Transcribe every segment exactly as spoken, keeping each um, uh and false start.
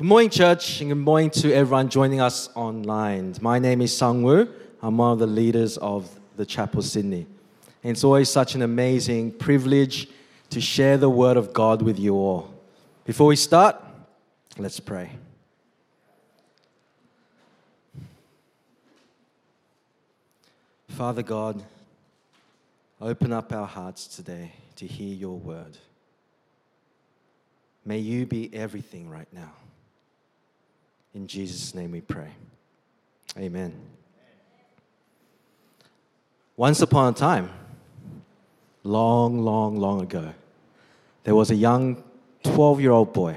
Good morning, church, and good morning to everyone joining us online. My name is Sung Woo. I'm one of the leaders of the Chapel Sydney. And it's always such an amazing privilege to share the Word of God with you all. Before we start, let's pray. Father God, open up our hearts today to hear your Word. May you be everything right now. In Jesus' name we pray. Amen. Once upon a time, long, long, long ago, there was a young twelve-year-old boy.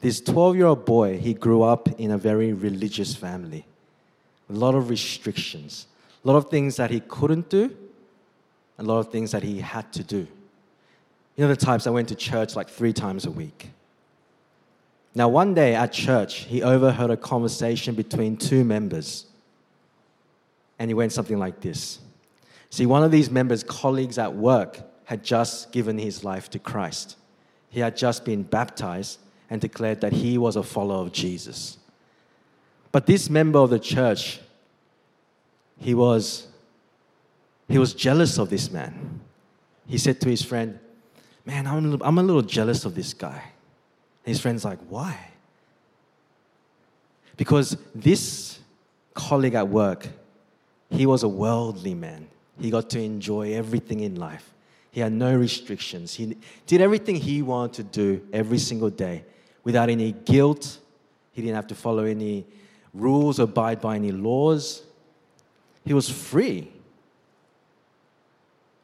This twelve-year-old boy, he grew up in a very religious family. A lot of restrictions, a lot of things that he couldn't do, a lot of things that he had to do. You know the types that went to church like three times a week. Now, one day at church, he overheard a conversation between two members. And it went something like this. See, one of these members' colleagues at work had just given his life to Christ. He had just been baptized and declared that he was a follower of Jesus. But this member of the church, he was, he was jealous of this man. He said to his friend, "Man, I'm a little, I'm a little jealous of this guy." His friend's like, "Why?" Because this colleague at work, he was a worldly man. He got to enjoy everything in life. He had no restrictions. He did everything he wanted to do every single day without any guilt. He didn't have to follow any rules or abide by any laws. He was free.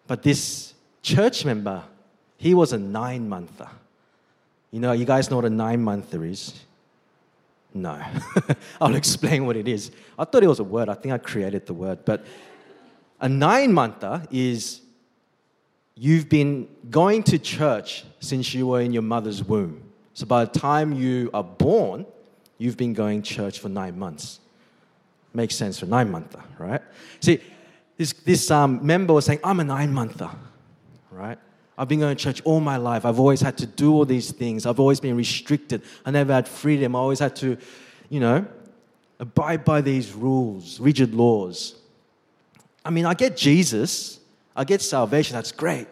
But this church member, he was a nine-monther. You know, you guys know what a nine-monther is? No. I'll explain what it is. I thought it was a word. I think I created the word. But a nine-monther is you've been going to church since you were in your mother's womb. So by the time you are born, you've been going to church for nine months. Makes sense for nine-monther, right? See, this, this um, member was saying, "I'm a nine-monther," right? "I've been going to church all my life. I've always had to do all these things. I've always been restricted. I never had freedom. I always had to, you know, abide by these rules, rigid laws. I mean, I get Jesus. I get salvation. That's great.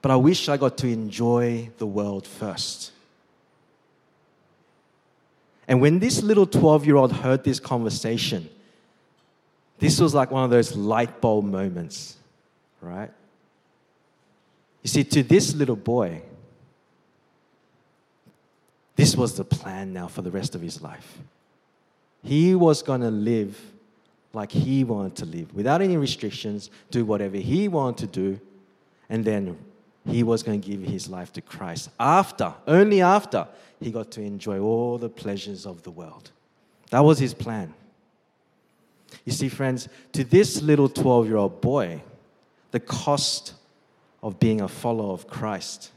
But I wish I got to enjoy the world first." And when this little twelve-year-old heard this conversation, this was like one of those light bulb moments, right? You see, to this little boy, this was the plan now for the rest of his life. He was going to live like he wanted to live, without any restrictions, do whatever he wanted to do, and then he was going to give his life to Christ after, only after, he got to enjoy all the pleasures of the world. That was his plan. You see, friends, to this little twelve-year-old boy, the cost of being a follower of Christ,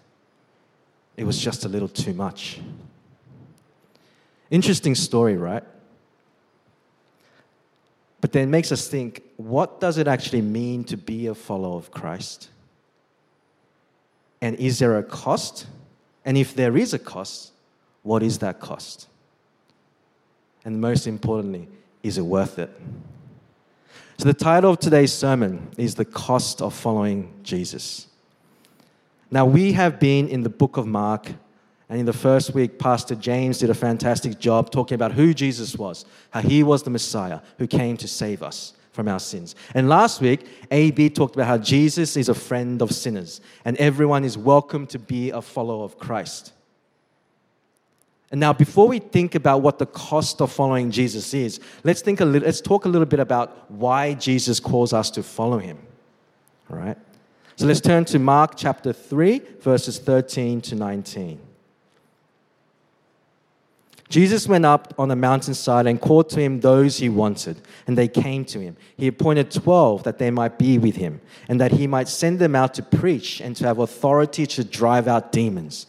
it was just a little too much. Interesting story, right? But then makes us think, what does it actually mean to be a follower of Christ? And is there a cost? And if there is a cost, what is that cost? And most importantly, is it worth it? So the title of today's sermon is The Cost of Following Jesus. Now, we have been in the book of Mark, and in the first week, Pastor James did a fantastic job talking about who Jesus was, how he was the Messiah who came to save us from our sins. And last week, A B talked about how Jesus is a friend of sinners, and everyone is welcome to be a follower of Christ. And now, before we think about what the cost of following Jesus is, let's think a little. Let's talk a little bit about why Jesus calls us to follow him. All right. So let's turn to Mark chapter three, verses thirteen to nineteen. Jesus went up on a mountainside and called to him those he wanted, and they came to him. He appointed twelve that they might be with him, and that he might send them out to preach and to have authority to drive out demons.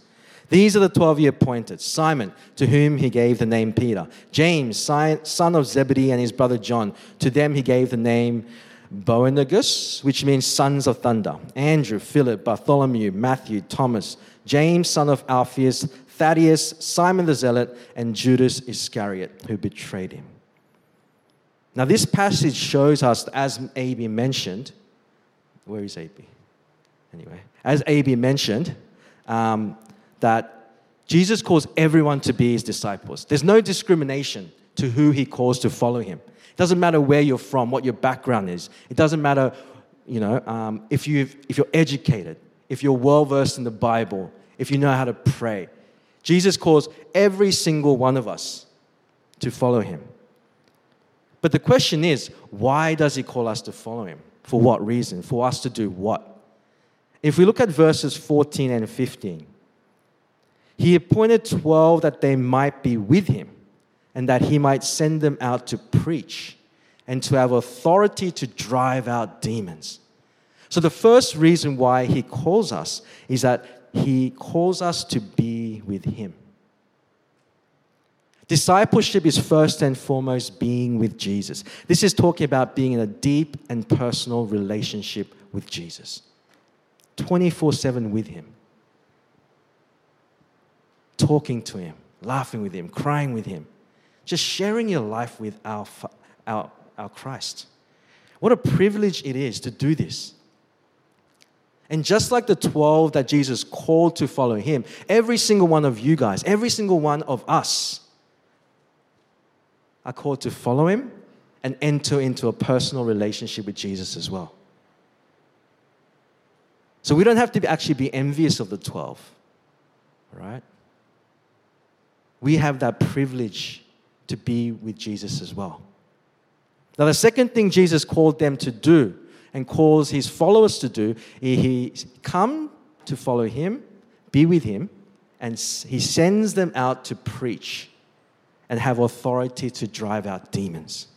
These are the twelve he appointed: Simon, to whom he gave the name Peter; James, son of Zebedee, and his brother John. To them he gave the name Boanerges, which means sons of thunder; Andrew, Philip, Bartholomew, Matthew, Thomas; James, son of Alphaeus, Thaddeus, Simon the Zealot, and Judas Iscariot, who betrayed him. Now, this passage shows us, as A B mentioned, where is A B? Anyway, as A B mentioned, um, that Jesus calls everyone to be his disciples. There's no discrimination to who he calls to follow him. It doesn't matter where you're from, what your background is. It doesn't matter, you know, um, if you've, if you're educated, if you're well-versed in the Bible, if you know how to pray. Jesus calls every single one of us to follow him. But the question is, why does he call us to follow him? For what reason? For us to do what? If we look at verses fourteen and fifteen, he appointed twelve that they might be with him and that he might send them out to preach and to have authority to drive out demons. So the first reason why he calls us is that he calls us to be with him. Discipleship is first and foremost being with Jesus. This is talking about being in a deep and personal relationship with Jesus. twenty-four seven with him. Talking to him, laughing with him, crying with him. Just sharing your life with our, our, our Christ. What a privilege it is to do this. And just like the twelve that Jesus called to follow him, every single one of you guys, every single one of us, are called to follow him and enter into a personal relationship with Jesus as well. So we don't have to actually be envious of the twelve, right? We have that privilege to be with Jesus as well. Now, the second thing Jesus called them to do and calls his followers to do is he come to follow him, be with him, and he sends them out to preach and have authority to drive out demons.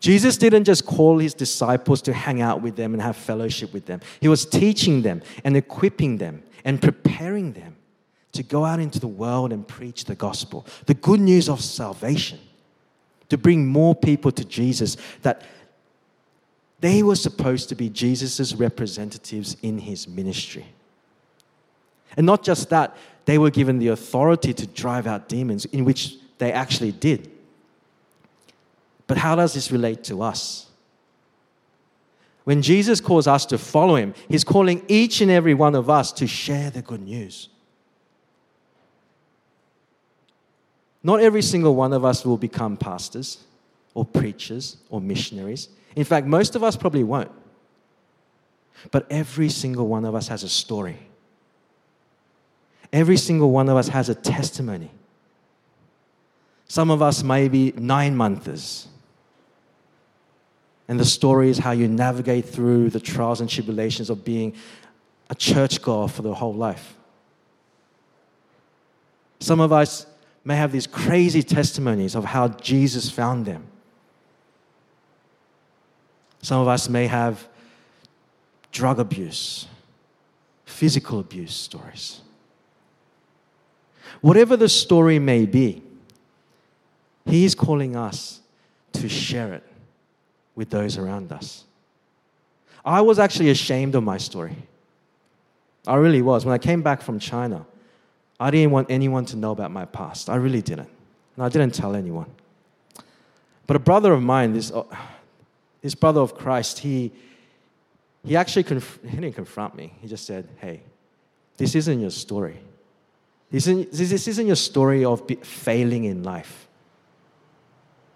Jesus didn't just call his disciples to hang out with them and have fellowship with them. He was teaching them and equipping them and preparing them to go out into the world and preach the gospel, the good news of salvation, to bring more people to Jesus, that they were supposed to be Jesus' representatives in his ministry. And not just that, they were given the authority to drive out demons, in which they actually did. But how does this relate to us? When Jesus calls us to follow him, he's calling each and every one of us to share the good news. Not every single one of us will become pastors or preachers or missionaries. In fact, most of us probably won't. But every single one of us has a story. Every single one of us has a testimony. Some of us may be nine-monthers. And the story is how you navigate through the trials and tribulations of being a churchgoer for the whole life. Some of us may have these crazy testimonies of how Jesus found them. Some of us may have drug abuse, physical abuse stories. Whatever the story may be, he is calling us to share it with those around us. I was actually ashamed of my story. I really was. When I came back from China, I didn't want anyone to know about my past. I really didn't. And I didn't tell anyone. But a brother of mine, this, this brother of Christ, he, he actually conf- he didn't confront me. He just said, hey, this isn't your story. This isn't, this isn't your story of failing in life.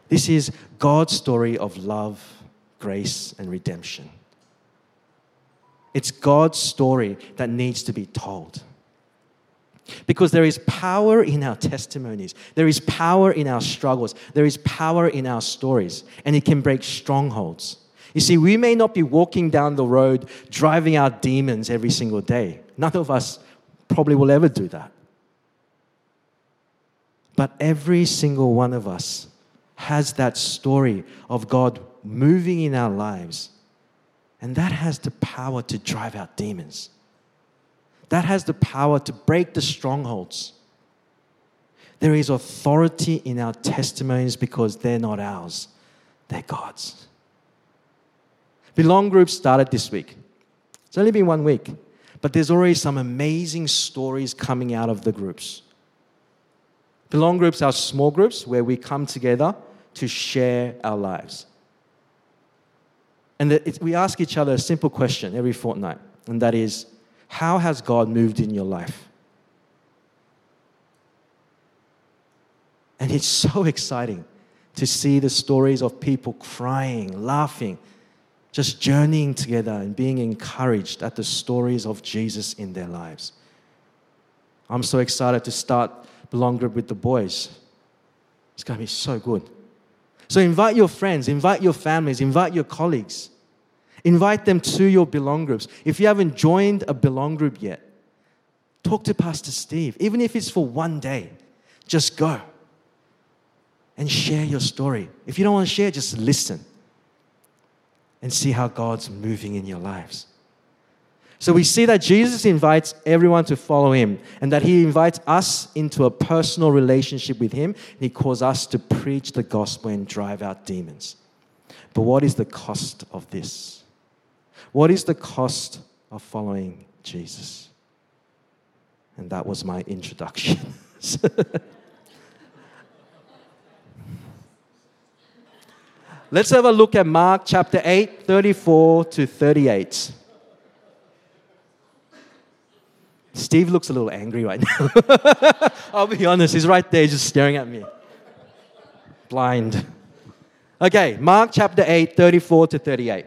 This is God's story of love, grace, and redemption. It's God's story that needs to be told. Because there is power in our testimonies. There is power in our struggles. There is power in our stories. And it can break strongholds. You see, we may not be walking down the road driving out demons every single day. None of us probably will ever do that. But every single one of us has that story of God moving in our lives. And that has the power to drive out demons. That has the power to break the strongholds. There is authority in our testimonies because they're not ours. They're God's. Belong Group started this week. It's only been one week. But there's already some amazing stories coming out of the groups. Belong groups are small groups where we come together to share our lives. And it, we ask each other a simple question every fortnight, and that is, how has God moved in your life? And it's so exciting to see the stories of people crying, laughing, just journeying together and being encouraged at the stories of Jesus in their lives. I'm so excited to start Belong Group with the boys. It's going to be so good. So invite your friends, invite your families, invite your colleagues. Invite them to your Belong Groups. If you haven't joined a Belong Group yet, talk to Pastor Steve. Even if it's for one day, just go and share your story. If you don't want to share, just listen and see how God's moving in your lives. So we see that Jesus invites everyone to follow him and that he invites us into a personal relationship with him. He calls us to preach the gospel and drive out demons. But what is the cost of this? What is the cost of following Jesus? And that was my introduction. Let's have a look at Mark chapter eight, thirty-four to thirty-eight. Steve looks a little angry right now. I'll be honest, he's right there just staring at me. Blind. Okay, Mark chapter eight, thirty-four to thirty-eight.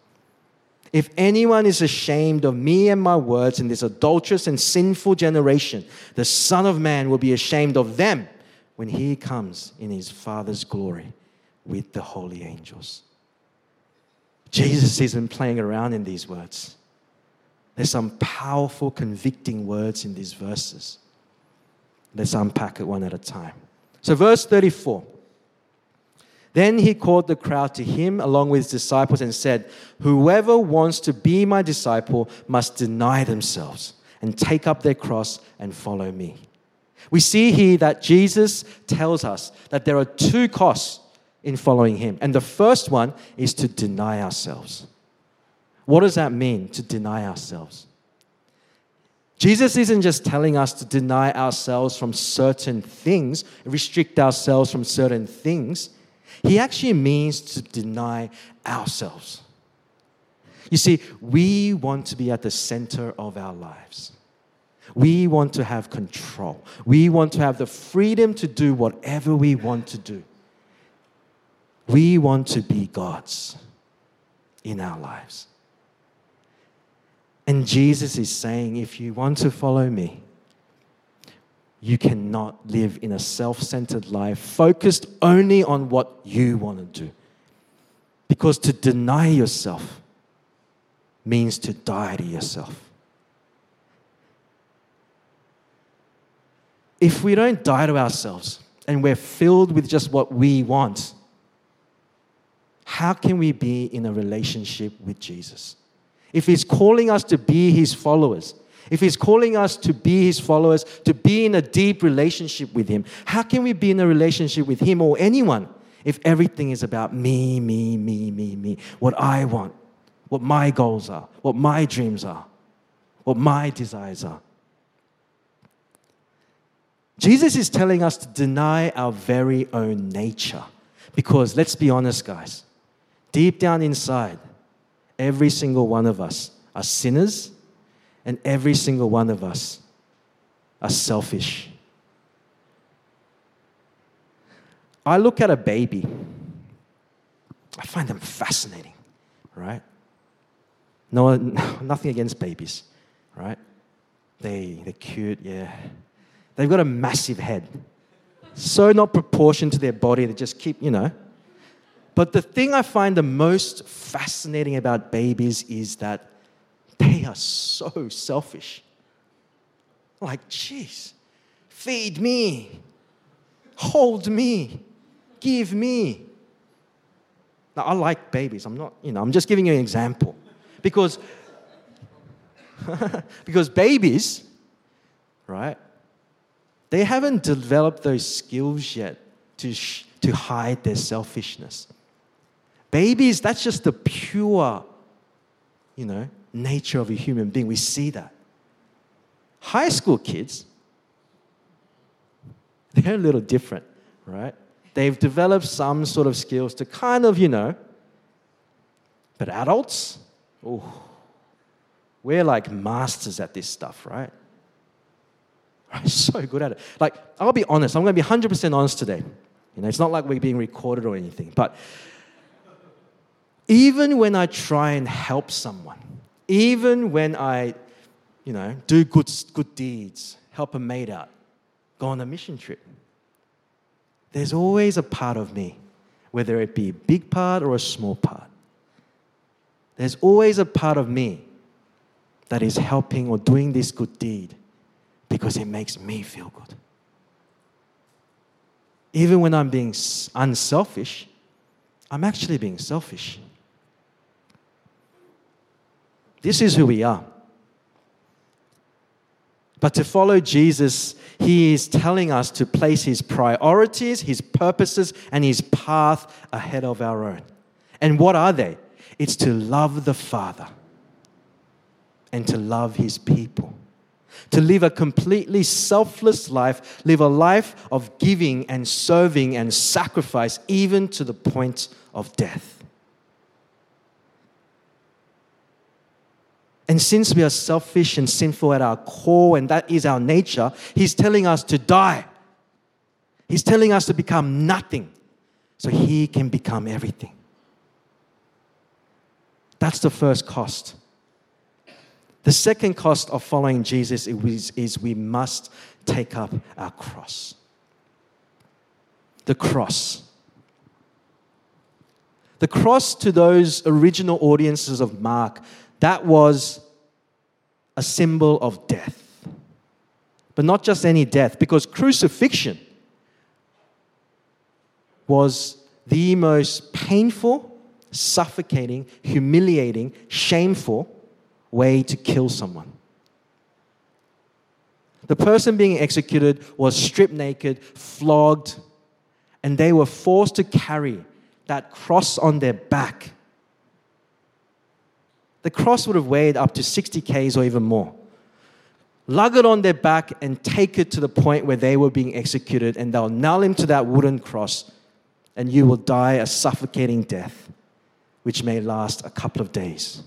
If anyone is ashamed of me and my words in this adulterous and sinful generation, the Son of Man will be ashamed of them when he comes in his Father's glory with the holy angels." Jesus isn't playing around in these words. There's some powerful, convicting words in these verses. Let's unpack it one at a time. So verse thirty-four. Then he called the crowd to him along with his disciples and said, "Whoever wants to be my disciple must deny themselves and take up their cross and follow me." We see here that Jesus tells us that there are two costs in following him. And the first one is to deny ourselves. What does that mean, to deny ourselves? Jesus isn't just telling us to deny ourselves from certain things, restrict ourselves from certain things. He actually means to deny ourselves. You see, we want to be at the center of our lives. We want to have control. We want to have the freedom to do whatever we want to do. We want to be gods in our lives. And Jesus is saying, if you want to follow me, you cannot live in a self-centered life focused only on what you want to do. Because to deny yourself means to die to yourself. If we don't die to ourselves and we're filled with just what we want, how can we be in a relationship with Jesus? If he's calling us to be his followers, if he's calling us to be his followers, to be in a deep relationship with him, how can we be in a relationship with him or anyone if everything is about me, me, me, me, me, what I want, what my goals are, what my dreams are, what my desires are? Jesus is telling us to deny our very own nature because, let's be honest, guys, deep down inside, every single one of us are sinners and every single one of us are selfish. I look at a baby. I find them fascinating, right? No, nothing against babies, right? They, they're cute, yeah. They've got a massive head. So not proportioned to their body. They just keep, you know. But the thing I find the most fascinating about babies is that they are so selfish. Like, geez, feed me, hold me, give me, Now, I like babies. I'm not, you know, I'm just giving you an example. Because, because babies, right, they haven't developed those skills yet to, sh- to hide their selfishness. Babies, that's just the pure, you know, nature of a human being. We see that. High school kids, they're a little different, right? They've developed some sort of skills to kind of, you know, but adults, oh, we're like masters at this stuff, right? I'm so good at it. Like, I'll be honest. I'm going to be one hundred percent honest today. You know, it's not like we're being recorded or anything. But even when I try and help someone, even when I, you know, do good, good deeds, help a mate out, go on a mission trip, there's always a part of me, whether it be a big part or a small part. There's always a part of me that is helping or doing this good deed because it makes me feel good. Even when I'm being unselfish, I'm actually being selfish. This is who we are. But to follow Jesus, he is telling us to place his priorities, his purposes, and his path ahead of our own. And what are they? It's to love the Father and to love his people. To live a completely selfless life, live a life of giving and serving and sacrifice, even to the point of death. And since we are selfish and sinful at our core, and that is our nature, he's telling us to die. He's telling us to become nothing, so he can become everything. That's the first cost. The second cost of following Jesus is, is we must take up our cross. The cross. The cross to those original audiences of Mark, that was a symbol of death. But not just any death, because crucifixion was the most painful, suffocating, humiliating, shameful way to kill someone. The person being executed was stripped naked, flogged, and they were forced to carry that cross on their back. The cross would have weighed up to sixty kays or even more. Lug it on their back and take it to the point where they were being executed, and they'll nail him to that wooden cross, and you will die a suffocating death, which may last a couple of days.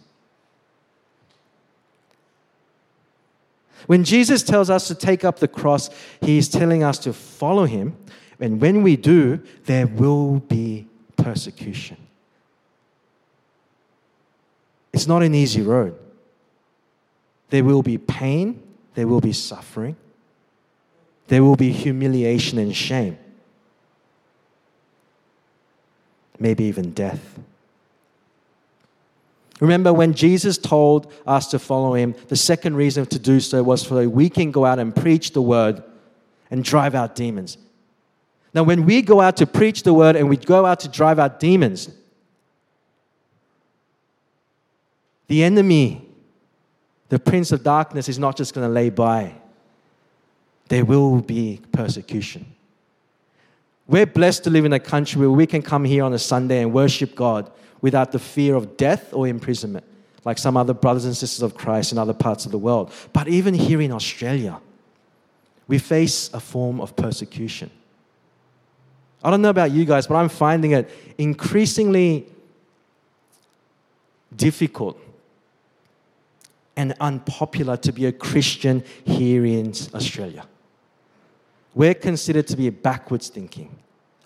When Jesus tells us to take up the cross, he is telling us to follow him. And when we do, there will be persecution. It's not an easy road. There will be pain. There will be suffering. There will be humiliation and shame. Maybe even death. Remember, when Jesus told us to follow him, the second reason to do so was so we can go out and preach the word and drive out demons. Now, when we go out to preach the word and we go out to drive out demons, the enemy, the prince of darkness, is not just going to lay by. There will be persecution. We're blessed to live in a country where we can come here on a Sunday and worship God without the fear of death or imprisonment, like some other brothers and sisters of Christ in other parts of the world. But even here in Australia, we face a form of persecution. I don't know about you guys, but I'm finding it increasingly difficult and unpopular to be a Christian here in Australia. We're considered to be backwards thinking,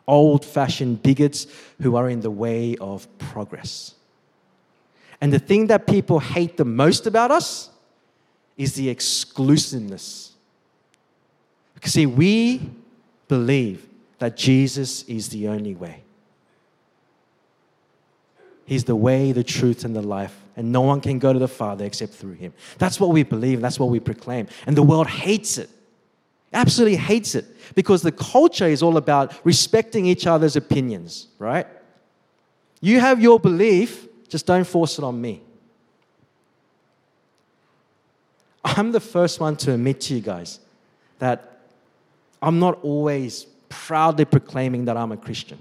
old-fashioned bigots who are in the way of progress. And the thing that people hate the most about us is the exclusiveness. Because, see, we believe that Jesus is the only way. He's the way, the truth, and the life. And no one can go to the Father except through him. That's what we believe. That's what we proclaim. And the world hates it. Absolutely hates it, because the culture is all about respecting each other's opinions, right? You have your belief, just don't force it on me. I'm the first one to admit to you guys that I'm not always proudly proclaiming that I'm a Christian.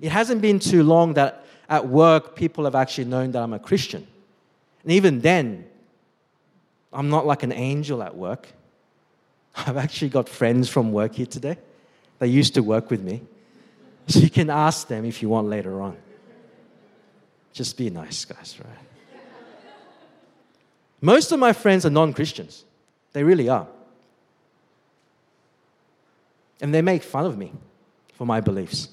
It hasn't been too long that at work people have actually known that I'm a Christian. And even then, I'm not like an angel at work. I've actually got friends from work here today. They used to work with me. So you can ask them if you want later on. Just be nice, guys, right? Most of my friends are non-Christians. They really are. And they make fun of me for my beliefs.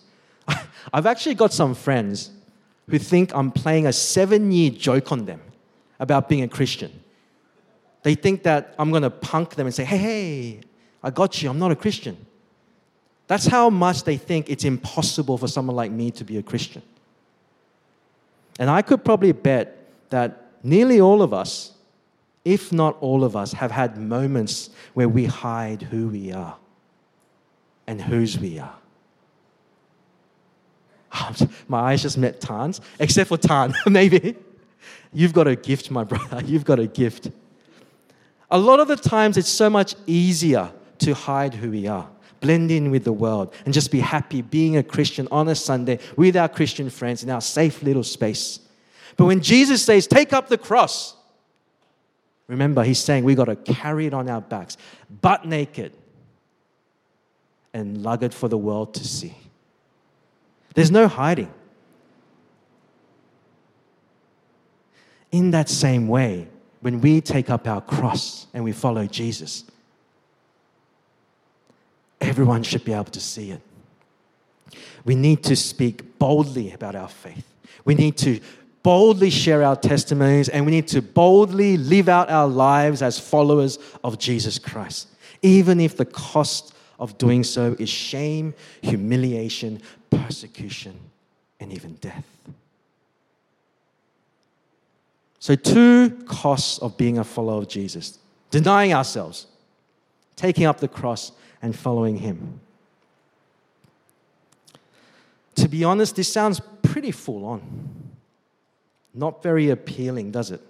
I've actually got some friends who think I'm playing a seven-year joke on them about being a Christian. They think that I'm going to punk them and say, hey, hey, I got you, I'm not a Christian. That's how much they think it's impossible for someone like me to be a Christian. And I could probably bet that nearly all of us, if not all of us, have had moments where we hide who we are and whose we are. My eyes just met Tan's, except for Tan, maybe. You've got a gift, my brother. You've got a gift. A lot of the times, it's so much easier to hide who we are, blend in with the world, and just be happy being a Christian on a Sunday with our Christian friends in our safe little space. But when Jesus says, take up the cross, remember, he's saying we got to carry it on our backs, butt naked, and lug it for the world to see. There's no hiding. In that same way, when we take up our cross and we follow Jesus, everyone should be able to see it. We need to speak boldly about our faith. We need to boldly share our testimonies, and we need to boldly live out our lives as followers of Jesus Christ, even if the cost of doing so is shame, humiliation, persecution, and even death. So two costs of being a follower of Jesus: denying ourselves, taking up the cross, and following him. To be honest, this sounds pretty full on. Not very appealing, does it?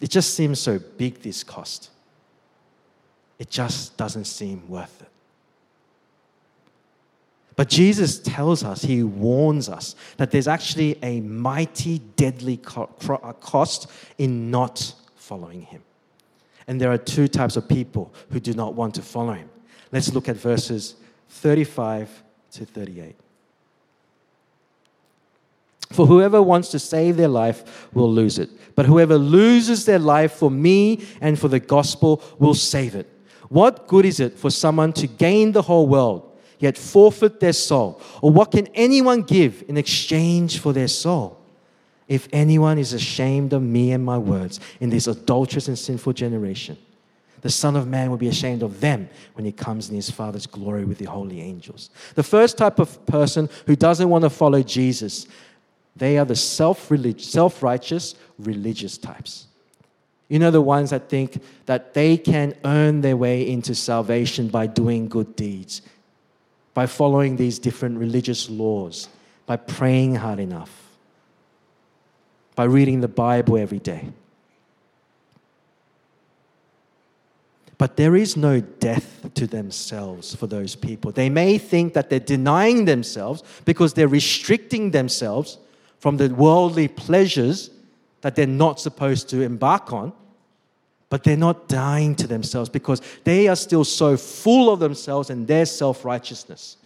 It just seems so big, this cost. It just doesn't seem worth it. But Jesus tells us, he warns us, that there's actually a mighty, deadly cost in not following him. And there are two types of people who do not want to follow him. Let's look at verses thirty-five to thirty-eight. For whoever wants to save their life will lose it. But whoever loses their life for me and for the gospel will save it. What good is it for someone to gain the whole world, yet forfeit their soul? Or what can anyone give in exchange for their soul? If anyone is ashamed of me and my words in this adulterous and sinful generation, the Son of Man will be ashamed of them when he comes in his Father's glory with the holy angels. The first type of person who doesn't want to follow Jesus, they are the self-religious, self-righteous religious types. You know, the ones that think that they can earn their way into salvation by doing good deeds, by following these different religious laws, by praying hard enough, by reading the Bible every day. But there is no death to themselves for those people. They may think that they're denying themselves because they're restricting themselves from the worldly pleasures that they're not supposed to embark on, but they're not dying to themselves because they are still so full of themselves and their self-righteousness.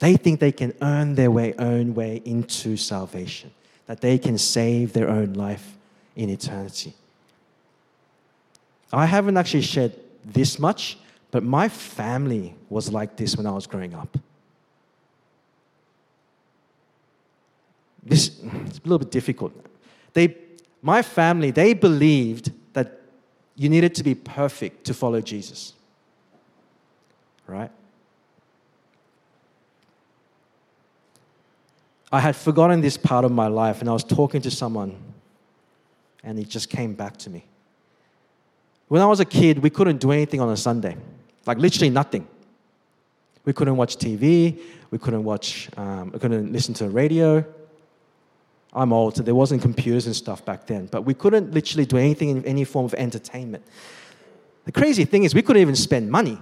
They think they can earn their way, own way into salvation, that they can save their own life in eternity. I haven't actually shared this much, but my family was like this when I was growing up. This is a little bit difficult. They, my family, they believed that you needed to be perfect to follow Jesus, right? I had forgotten this part of my life, and I was talking to someone, and it just came back to me. When I was a kid, we couldn't do anything on a Sunday, like literally nothing. We couldn't watch T V. We couldn't watch, um, we couldn't listen to the radio. I'm old, so there wasn't computers and stuff back then. But we couldn't literally do anything in any form of entertainment. The crazy thing is we couldn't even spend money.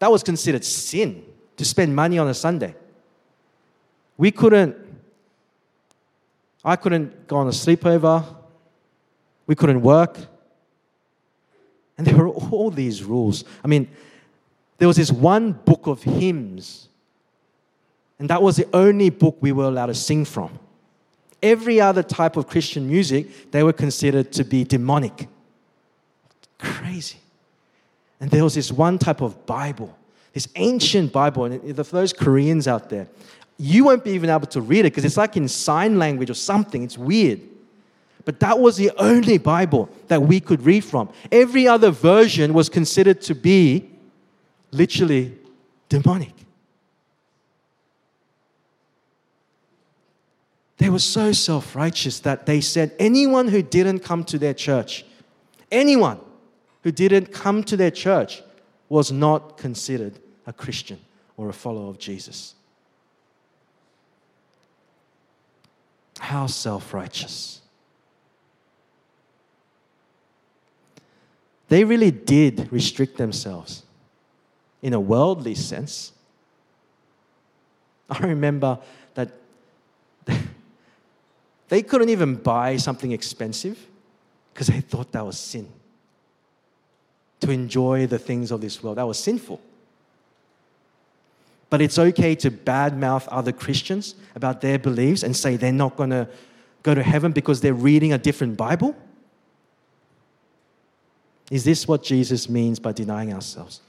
That was considered sin, to spend money on a Sunday. We couldn't, I couldn't go on a sleepover. We couldn't work. And there were all these rules. I mean, there was this one book of hymns, and that was the only book we were allowed to sing from. Every other type of Christian music, they were considered to be demonic. Crazy. And there was this one type of Bible, this ancient Bible, and for those Koreans out there, you won't be even able to read it because it's like in sign language or something. It's weird. But that was the only Bible that we could read from. Every other version was considered to be literally demonic. They were so self-righteous that they said anyone who didn't come to their church, anyone who didn't come to their church was not considered a Christian or a follower of Jesus. How self-righteous. They really did restrict themselves in a worldly sense. I remember that they couldn't even buy something expensive because they thought that was sin. To enjoy the things of this world, that was sinful. But it's okay to badmouth other Christians about their beliefs and say they're not going to go to heaven because they're reading a different Bible? Is this what Jesus means by denying ourselves?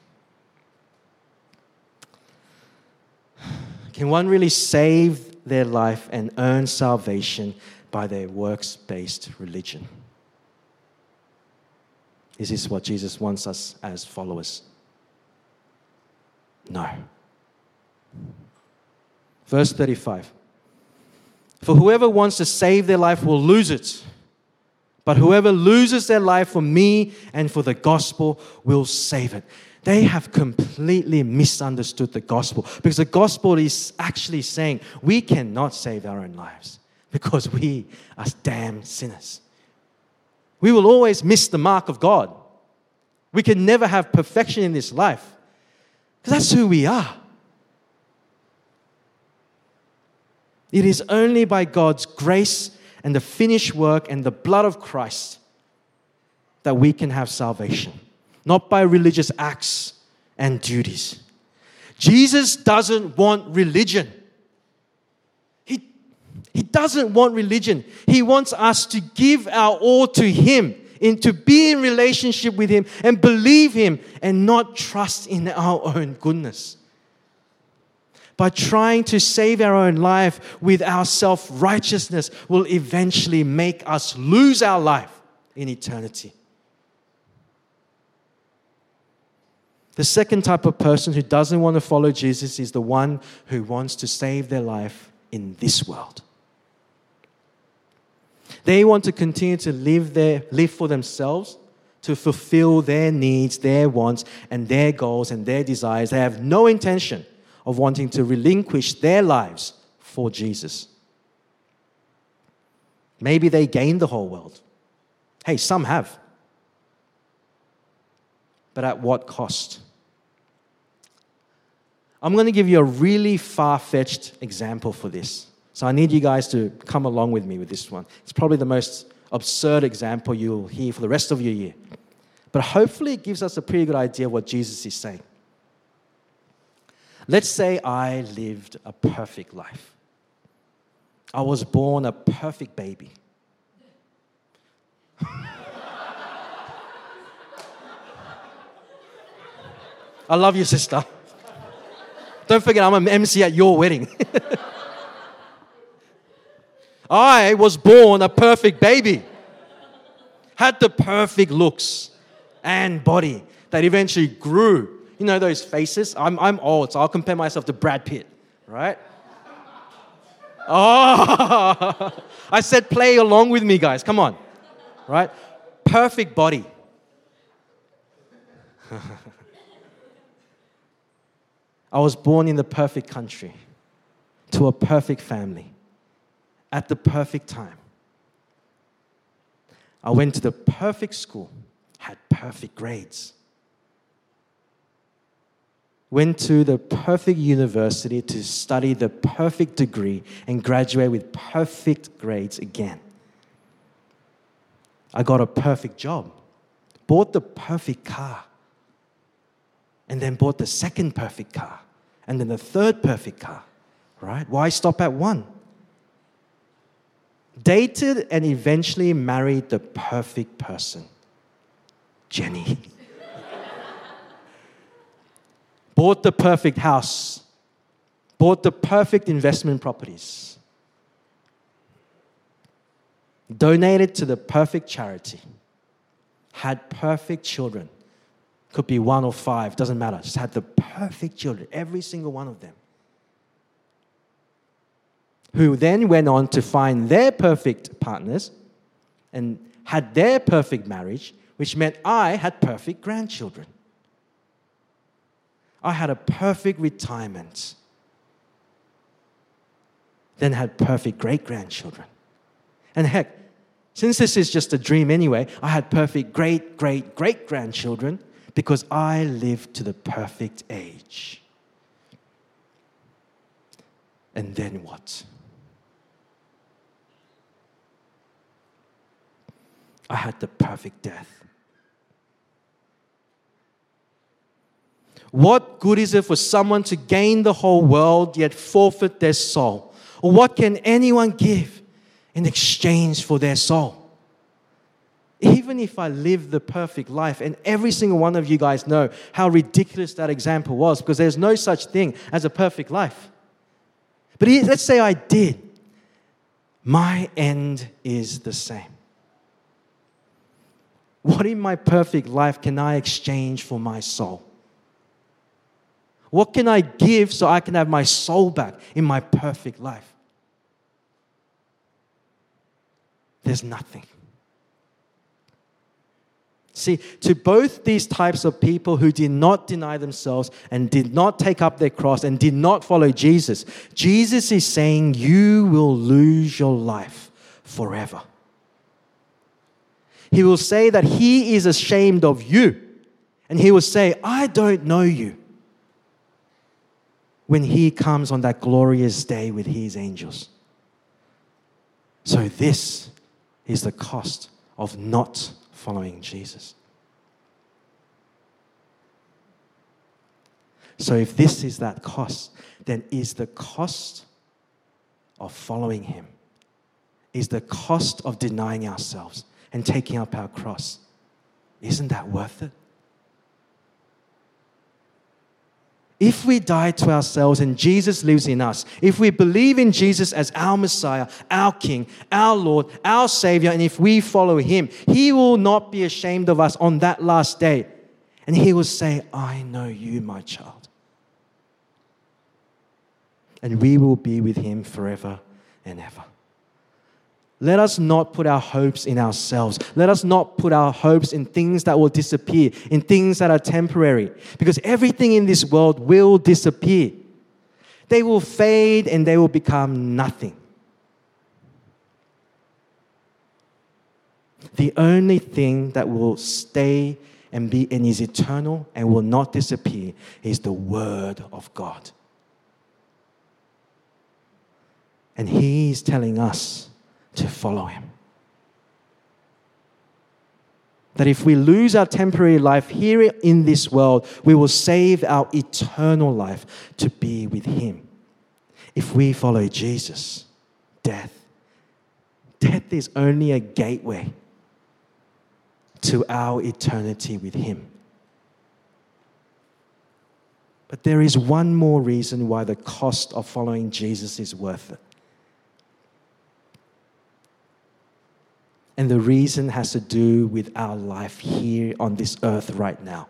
Can one really save their life and earn salvation by their works-based religion? Is this what Jesus wants us as followers? No. Verse thirty-five. For whoever wants to save their life will lose it. But whoever loses their life for me and for the gospel will save it. They have completely misunderstood the gospel, because the gospel is actually saying we cannot save our own lives because we are damn sinners. We will always miss the mark of God. We can never have perfection in this life because that's who we are. It is only by God's grace and the finished work and the blood of Christ that we can have salvation, not by religious acts and duties. Jesus doesn't want religion. He, he doesn't want religion. He wants us to give our all to Him, in, to be in relationship with Him and believe Him and not trust in our own goodness. By trying to save our own life with our self-righteousness will eventually make us lose our life in eternity. The second type of person who doesn't want to follow Jesus is the one who wants to save their life in this world. They want to continue to live their, live for themselves, to fulfill their needs, their wants, and their goals and their desires. They have no intention of wanting to relinquish their lives for Jesus. Maybe they gained the whole world. Hey, some have. But at what cost? I'm going to give you a really far-fetched example for this. So I need you guys to come along with me with this one. It's probably the most absurd example you'll hear for the rest of your year. But hopefully it gives us a pretty good idea of what Jesus is saying. Let's say I lived a perfect life. I was born a perfect baby. I love you, sister. Don't forget, I'm an M C at your wedding. I was born a perfect baby. Had the perfect looks and body that eventually grew. You know those faces? I'm I'm old, so I'll compare myself to Brad Pitt, right? Oh, I said play along with me, guys. Come on, right? Perfect body. I was born in the perfect country, to a perfect family, at the perfect time. I went to the perfect school, had perfect grades. Went to the perfect university to study the perfect degree and graduate with perfect grades again. I got a perfect job, bought the perfect car, and then bought the second perfect car, and then the third perfect car, right? Why stop at one? Dated and eventually married the perfect person, Jenny. Bought the perfect house. Bought the perfect investment properties. Donated to the perfect charity. Had perfect children. Could be one or five, doesn't matter. Just had the perfect children, every single one of them. Who then went on to find their perfect partners and had their perfect marriage, which meant I had perfect grandchildren. I had a perfect retirement. Then had perfect great-grandchildren. And heck, since this is just a dream anyway, I had perfect great-great-great-grandchildren because I lived to the perfect age. And then what? I had the perfect death. What good is it for someone to gain the whole world yet forfeit their soul? Or what can anyone give in exchange for their soul? Even if I live the perfect life, and every single one of you guys know how ridiculous that example was, because there's no such thing as a perfect life. But let's say I did. My end is the same. What in my perfect life can I exchange for my soul? What can I give so I can have my soul back in my perfect life? There's nothing. See, to both these types of people who did not deny themselves and did not take up their cross and did not follow Jesus, Jesus is saying you will lose your life forever. He will say that he is ashamed of you, and he will say, I don't know you, when he comes on that glorious day with his angels. So this is the cost of not following Jesus. So if this is that cost, then is the cost of following him, is the cost of denying ourselves and taking up our cross, isn't that worth it? If we die to ourselves and Jesus lives in us, if we believe in Jesus as our Messiah, our King, our Lord, our Savior, and if we follow him, he will not be ashamed of us on that last day. And he will say, I know you, my child. And we will be with him forever and ever. Let us not put our hopes in ourselves. Let us not put our hopes in things that will disappear, in things that are temporary, because everything in this world will disappear. They will fade and they will become nothing. The only thing that will stay and be and is eternal and will not disappear is the Word of God. And he is telling us to follow him. That if we lose our temporary life here in this world, we will save our eternal life to be with him. If we follow Jesus, death, death is only a gateway to our eternity with him. But there is one more reason why the cost of following Jesus is worth it. And the reason has to do with our life here on this earth right now.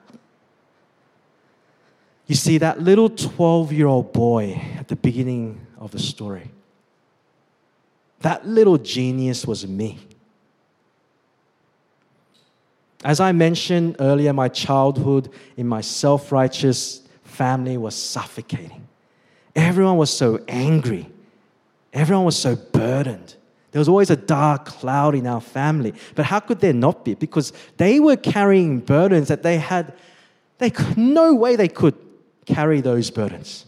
You see, that little twelve-year-old boy at the beginning of the story, that little genius was me. As I mentioned earlier, my childhood in my self-righteous, family was suffocating. Everyone was so angry. Everyone was so burdened. There was always a dark cloud in our family. But how could there not be? Because they were carrying burdens that they had, they could, no way they could carry those burdens.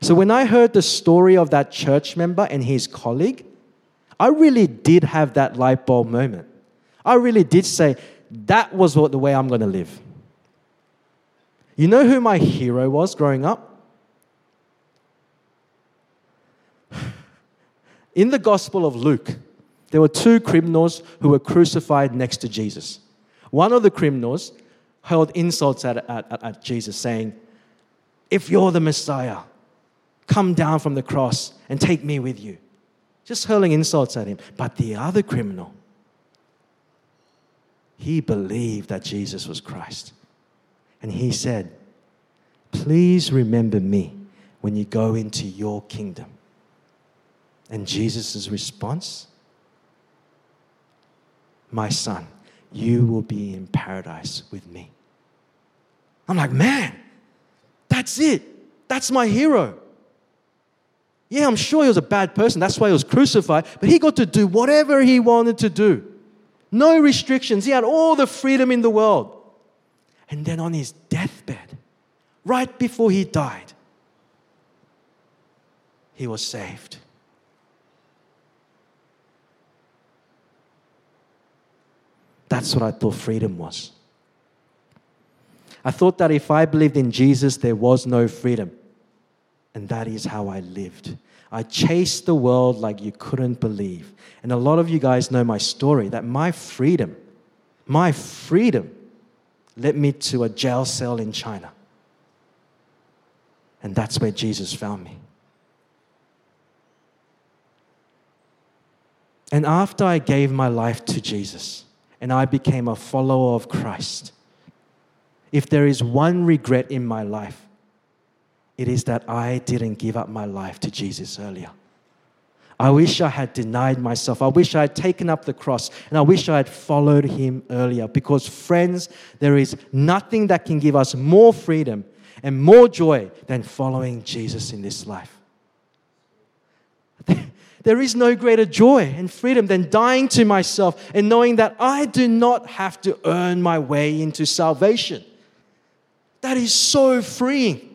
So when I heard the story of that church member and his colleague, I really did have that light bulb moment. I really did say, that was what the way I'm going to live. You know who my hero was growing up? In the Gospel of Luke, there were two criminals who were crucified next to Jesus. One of the criminals hurled insults at, at, at Jesus, saying, "If you're the Messiah, come down from the cross and take me with you." Just hurling insults at him. But the other criminal, he believed that Jesus was Christ. And he said, "Please remember me when you go into your kingdom." And Jesus' response, "My son, you will be in paradise with me." I'm like, man, that's it. That's my hero. Yeah, I'm sure he was a bad person. That's why he was crucified. But he got to do whatever he wanted to do. No restrictions. He had all the freedom in the world. And then on his deathbed, right before he died, he was saved. That's what I thought freedom was. I thought that if I believed in Jesus, there was no freedom. And that is how I lived. I chased the world like you couldn't believe. And a lot of you guys know my story, that my freedom, my freedom led me to a jail cell in China. And that's where Jesus found me. And after I gave my life to Jesus, and I became a follower of Christ, if there is one regret in my life, it is that I didn't give up my life to Jesus earlier. I wish I had denied myself. I wish I had taken up the cross. And I wish I had followed him earlier. Because friends, there is nothing that can give us more freedom and more joy than following Jesus in this life. There is no greater joy and freedom than dying to myself and knowing that I do not have to earn my way into salvation. That is so freeing.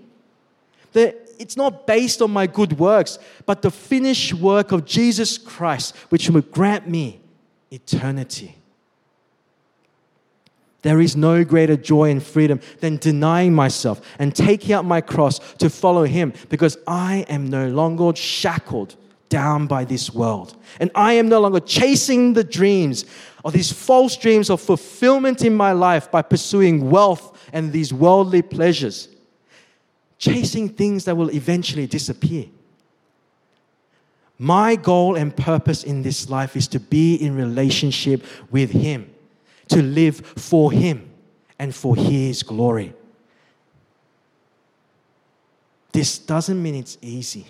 The, it's not based on my good works, but the finished work of Jesus Christ, which will grant me eternity. There is no greater joy and freedom than denying myself and taking up my cross to follow him, because I am no longer shackled down by this world. And I am no longer chasing the dreams or these false dreams of fulfillment in my life by pursuing wealth and these worldly pleasures. Chasing things that will eventually disappear. My goal and purpose in this life is to be in relationship with him, to live for him and for his glory. This doesn't mean it's easy.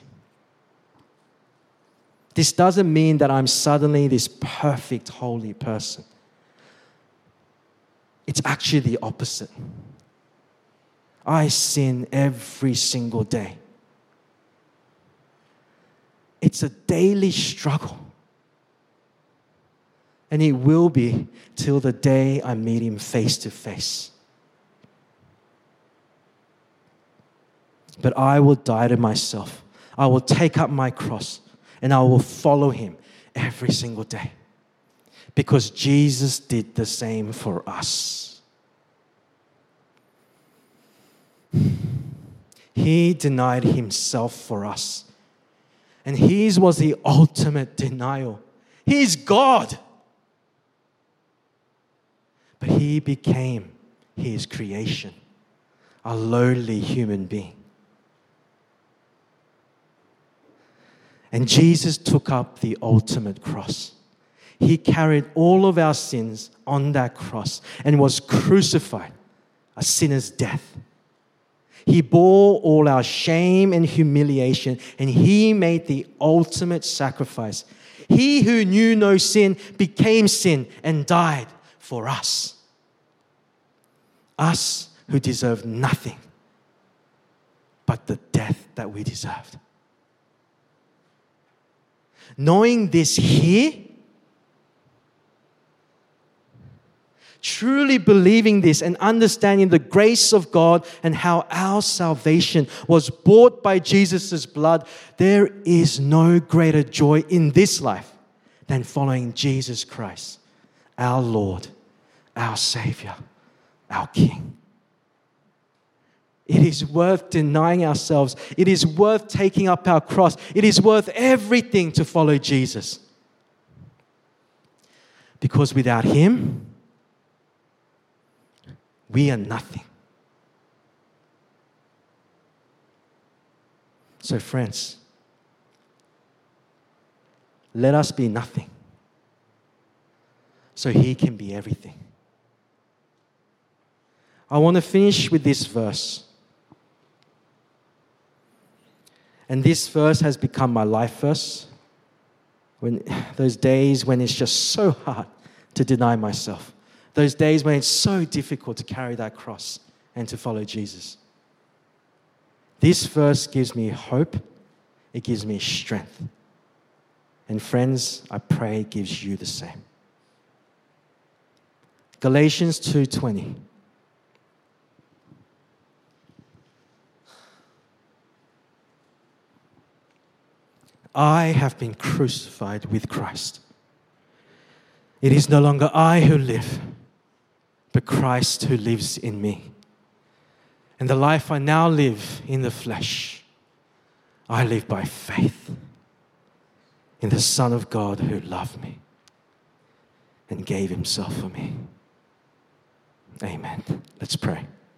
This doesn't mean that I'm suddenly this perfect, holy person. It's actually the opposite. I sin every single day. It's a daily struggle. And it will be till the day I meet him face to face. But I will die to myself. I will take up my cross and I will follow him every single day. Because Jesus did the same for us. He denied himself for us. And his was the ultimate denial. He's God. But he became his creation, a lowly human being. And Jesus took up the ultimate cross. He carried all of our sins on that cross and was crucified, a sinner's death. He bore all our shame and humiliation, and he made the ultimate sacrifice. He who knew no sin became sin and died for us. Us who deserved nothing but the death that we deserved. Knowing this here, truly believing this and understanding the grace of God and how our salvation was bought by Jesus' blood, there is no greater joy in this life than following Jesus Christ, our Lord, our Savior, our King. It is worth denying ourselves. It is worth taking up our cross. It is worth everything to follow Jesus. Because without Him, we are nothing. So friends, let us be nothing so He can be everything. I want to finish with this verse. And this verse has become my life verse. When those days when it's just so hard to deny myself. Those days when it's so difficult to carry that cross and to follow Jesus. This verse gives me hope. It gives me strength. And friends, I pray it gives you the same. Galatians two twenty. I have been crucified with Christ. It is no longer I who live, but Christ who lives in me. And the life I now live in the flesh, I live by faith in the Son of God who loved me and gave Himself for me. Amen. Let's pray.